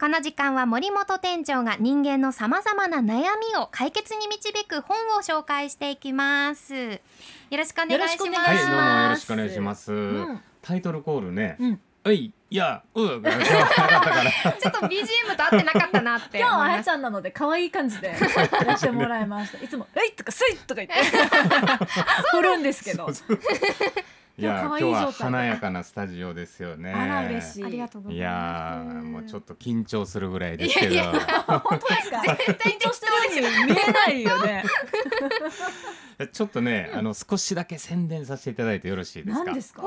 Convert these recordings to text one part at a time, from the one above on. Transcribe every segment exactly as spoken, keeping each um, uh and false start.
この時間は森本店長が人間のさまざまな悩みを解決に導く本を紹介していきます。よろしくお願いします。はい、どうもよろしくお願いします。うん、タイトルコールね。うんうい、いや、うーがなかったからちょっと ビージーエム と合ってなかったなって今日はあやちゃんなので可愛い感じでいらしてもらいましたいつも「えい!」とか「すい!」とか言って振るんですけどいや今日は華やかなスタジオですよね。あら嬉しい。ありがとうございます。いやもうちょっと緊張するぐらいですけど。いやいや本当ですか。絶対緊張してるように見えないよね。ちょっとね、あの少しだけ宣伝させていただいてよろしいですか。何ですか。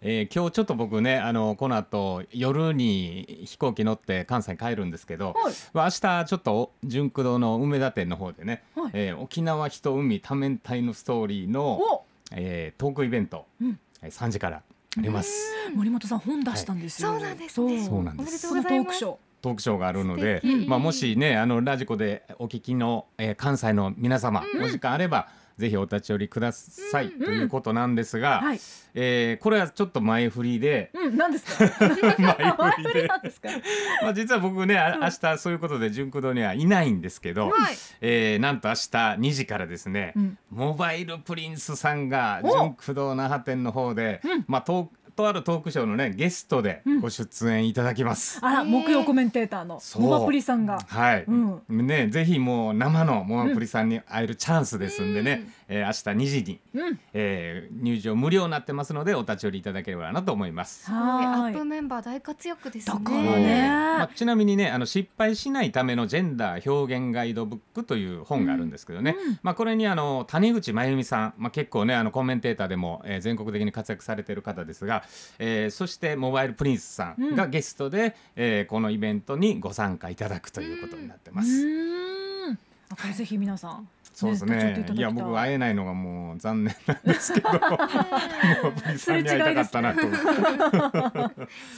えー、今日ちょっと僕ねあのこの後夜に飛行機乗って関西に帰るんですけど、はい、明日ちょっと純駆動の梅田店の方でね、はい、えー、沖縄人海多面体のストーリーの、えー、トークイベント、うん、さんじからあります。森本さん本出したんですよ、はい、そうなんですね。そうなんです。そのトークショートークショーがあるので、まあ、もしねあのラジコでお聞きの、えー、関西の皆様、うん、お時間あればぜひお立ち寄りください、うん、ということなんですが、はい、えー、これはちょっと前振りで、うん、何ですか前振りでまあ実は僕ねあ明日そういうことで純駆動にはいないんですけど、うん、えー、なんと明日にじからですね、うん、モバイルプリンスさんが純駆動那覇店の方で、うん、まあトークとあるトークショーのねゲストでご出演いただきます、うん、あら木曜コメンテーターのモバプリさんがはい、うん、ねぜひもう生のモバプリさんに会えるチャンスですんでね、うん、えー、明日にじに、うん、えー、入場無料になってますのでお立ち寄りいただければなと思います。はい、アップメンバー大活躍ですね。だからね、まあ、ちなみにねあの失敗しないためのジェンダー表現ガイドブックという本があるんですけどね、うん、まあこれにあの谷口真由美さん、まあ、結構ねあのコメンテーターでも、えー、全国的に活躍されている方ですが、えー、そしてモバイルプリンスさんがゲストで、うん、えー、このイベントにご参加いただくということになってます。うん、あこれぜひ皆さんそうですね。いや僕会えないのがもう残念なんですけど、すれ違いですね。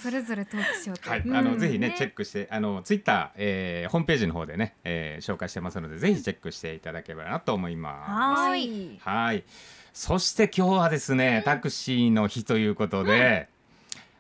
それぞれトークショー、はい、あのぜひねチェックしてあのツイッター、えー、ホームページの方でね、えー、紹介してますのでぜひチェックしていただければなと思います。はい。はい。そして今日はですね、タクシーの日ということで、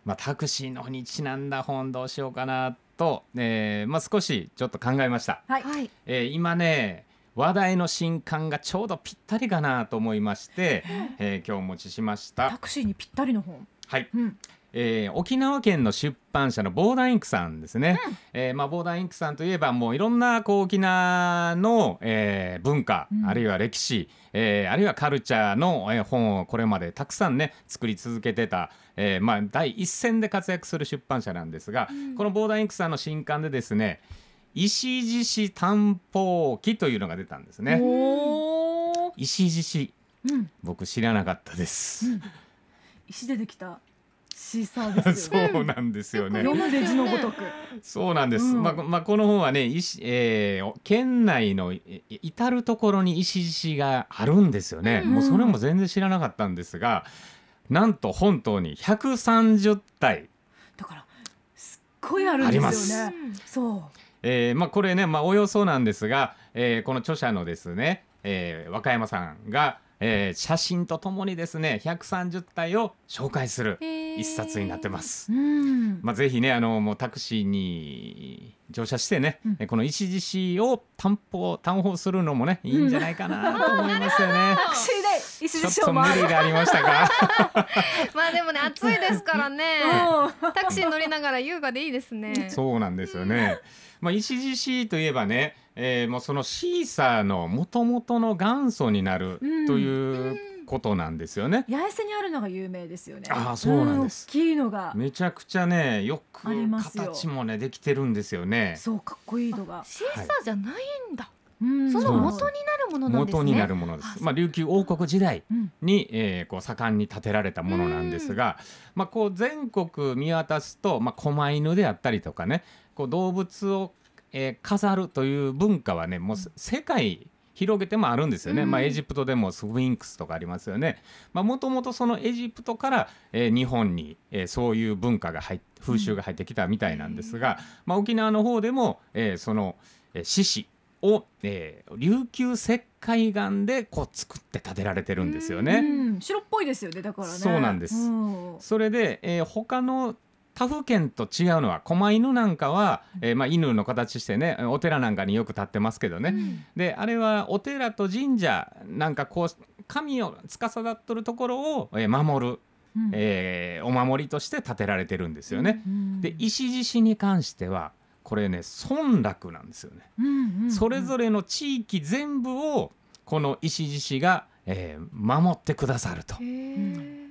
うん、まあタクシーの日にちなんだ本どうしようかなと、えー、まあ少しちょっと考えました。はい。えー、今ね。話題の新刊がちょうどぴったりかなと思いまして、えー、今日お持ちしましたタクシーにぴったりの本、はい、うん、えー、沖縄県の出版社のボーダーインクさんですね、うん、えーまあ、ボーダーインクさんといえばもういろんなこう沖縄の、えー、文化、うん、あるいは歴史、えー、あるいはカルチャーの、えー、本をこれまでたくさんね作り続けてた、えーまあ、第一線で活躍する出版社なんですが、うん、このボーダーインクさんの新刊でですね石獅子探訪記というのが出たんですね。石獅子、うん、僕知らなかったです、うん、石でできたシーサーですよね。そうなんですよね。読むで字のごとく。そうなんです、うん、まあまあ、この本はね、えー、県内の至る所に石獅子があるんですよね、うん、もうそれも全然知らなかったんですが、なんと本島にひゃくさんじゅったいだからすっごいあるんですよね。そう、えーまあ、これね、まあ、およそなんですが、えー、この著者のですね、えー、若山さんが、えー、写真とともにですねひゃくさんじゅったいを紹介する一冊になってます、えーうんまあ、ぜひねあのもうタクシーに乗車してね、うん、この石獅子を探訪探訪するのもねいいんじゃないかなと思いますよね、うん、タクシーでちょっと無理がありましたかまあでもね暑いですからねタクシー乗りながら優雅でいいですね。そうなんですよね、まあ、石獅子といえばね、えー、もうそのシーサーのもともとの元祖になるということなんですよね、うんうん、八重洲にあるのが有名ですよね。ああそうなんです、うん、大きいのがめちゃくちゃねよく形もねできてるんですよね。そうかっこいいのがシーサーじゃないんだ、はい、その元になるものなんですね。元になるものです。まあ、琉球王国時代に、うん、えー、こう盛んに建てられたものなんですが、うん、まあ、こう全国見渡すと、まあ、狛犬であったりとかねこう動物を、えー、飾るという文化はねもう世界広げてもあるんですよね、うん、まあ、エジプトでもスフィンクスとかありますよね。もともとそのエジプトから、えー、日本に、えー、そういう文化が入って風習が入ってきたみたいなんですが、うん、まあ、沖縄の方でも、えー、その獅子、えーを、えー、琉球石灰岩でこう作って建てられてるんですよね。うん、白っぽいですよね。だからね。そうなんです。うん、それで、えー、他の他府県と違うのは、狛犬なんかは、えーまあ、犬の形してね、お寺なんかによく立ってますけどね、うん、であれはお寺と神社なんかこう神を司っとるところを守る、うん、えー、お守りとして建てられてるんですよね、うん、で石獅子に関してはこれね村落なんですよね、うんうんうん、それぞれの地域全部をこの石獅子が、えー、守ってくださると、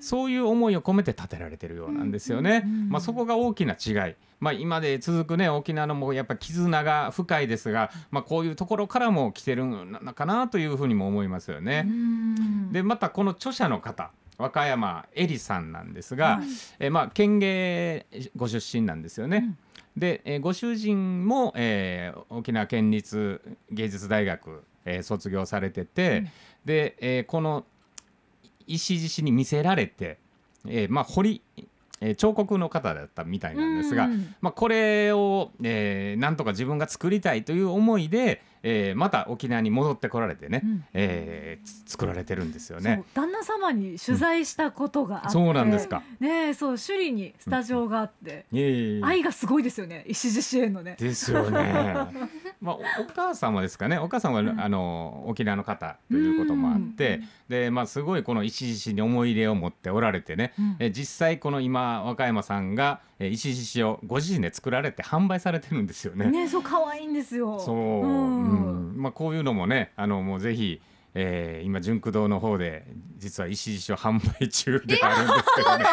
そういう思いを込めて建てられてるようなんですよね、うんうんうん、まあ、そこが大きな違い、まあ、今で続くね沖縄のもやっぱ絆が深いですが、まあ、こういうところからも来てるのかなというふうにも思いますよね、うん、でまたこの著者の方和歌山恵里さんなんですが、はい、えー、まあ県芸ご出身なんですよね、うん、でえー、ご主人も、えー、沖縄県立芸術大学、えー、卒業されてて、うん、でえー、この石獅子に見せられて、えーまあ、彫り、えー、彫刻の方だったみたいなんですが、うん、まあ、これを、えー、なんとか自分が作りたいという思いで、えー、また沖縄に戻ってこられてね、うん、えー、作られてるんですよね。旦那様に取材したことがあって、うん、そうなんですか、ね、そう首里にスタジオがあって、うん、愛がすごいですよね、石獅子へのね、ですよねまあ、お母様ですかね、お母様は、うん、あの沖縄の方ということもあって、うん、で、まあ、すごいこの石獅子に思い入れを持っておられてね、うん、え実際この今和歌山さんが石獅子をご自身で作られて販売されてるんですよね。ね、そう可愛いんですよ。そう、うん、うん、まあ、こういうのもね、あのもうぜひ、えー、今純駆堂の方で実は石獅子を販売中であるんですけどね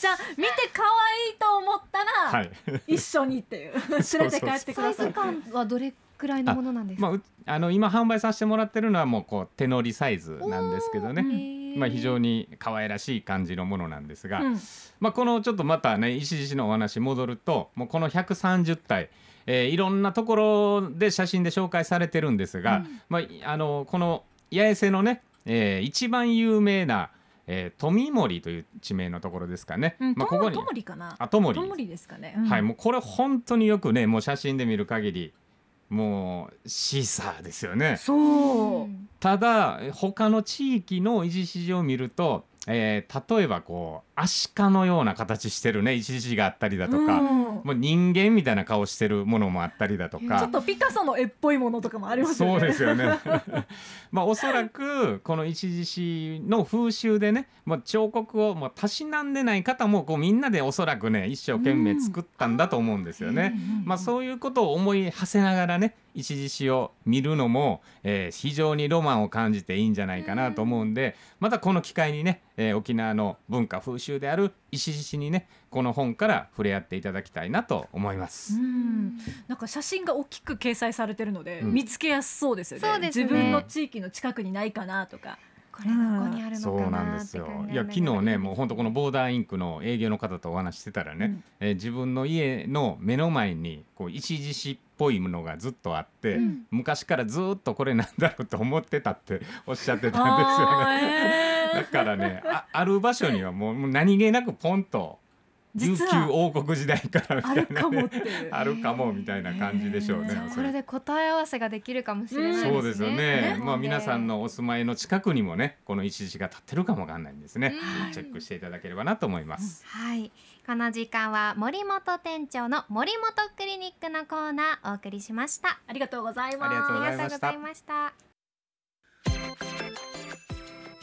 じゃあ見て可愛いと思ったら、はい、一緒にっていう連れて帰ってください。サイズ感はどれくらいのものなんですか？あ、まあ、あの今販売させてもらってるのはもうこう手乗りサイズなんですけどね、まあ、非常に可愛らしい感じのものなんですが、うん、まあ、このちょっとまたね石獅子のお話戻ると、もうこのひゃくさんじゅったい、えー、いろんなところで写真で紹介されてるんですが、うん、まあ、あのこの八重瀬のね、えー、一番有名な、えー、富森という地名のところですかね、うん、まあ、ここに富森かな、あ、富森、富森ですかね、うん、はい、もうこれ本当によくね、もう写真で見る限りもうシーサーですよね。そう、ただ他の地域の石獅子を見ると、えー、例えばこうアシカのような形してるね石獅子があったりだとか、うん、もう人間みたいな顔してるものもあったりだとか、ちょっとピカソの絵っぽいものとかもありますよね。そうですよねまあおそらくこの石獅子の風習でね、まあ、彫刻をまあたしなんでない方もこうみんなでおそらくね一生懸命作ったんだと思うんですよね、うん、まあ、そういうことを思い馳せながらね石獅子を見るのも、えー、非常にロマンを感じていいんじゃないかなと思うんで、またこの機会にね、えー、沖縄の文化風習である石獅子にねこの本から触れ合っていただきたいなと思います。うん、なんか写真が大きく掲載されてるので、うん、見つけやすそうですよ ね, そうですね、自分の地域の近くにないかなとか、これがここにあるのかなって考えない。いや、昨日ねもう本当このボーダーインクの営業の方とお話してたらね、うん、えー、自分の家の目の前にこう石獅子っぽいものがずっとあって、うん、昔からずっとこれなんだろうと思ってたっておっしゃってたんですよね、えー、だからね あ, ある場所にはもう何気なくポンと琉球王国時代からみたいな、ね、あるかもってあるかもみたいな感じでしょうね、えー、これで答え合わせができるかもしれないですね、うん、そうですよね、まあ、皆さんのお住まいの近くにもねこの石獅子が立ってるかもわかんないんですね、うん、チェックしていただければなと思います、うん、はい、この時間は森本店長の森本クリニックのコーナーお送りしました。ありがとうございます。ありがとうございました。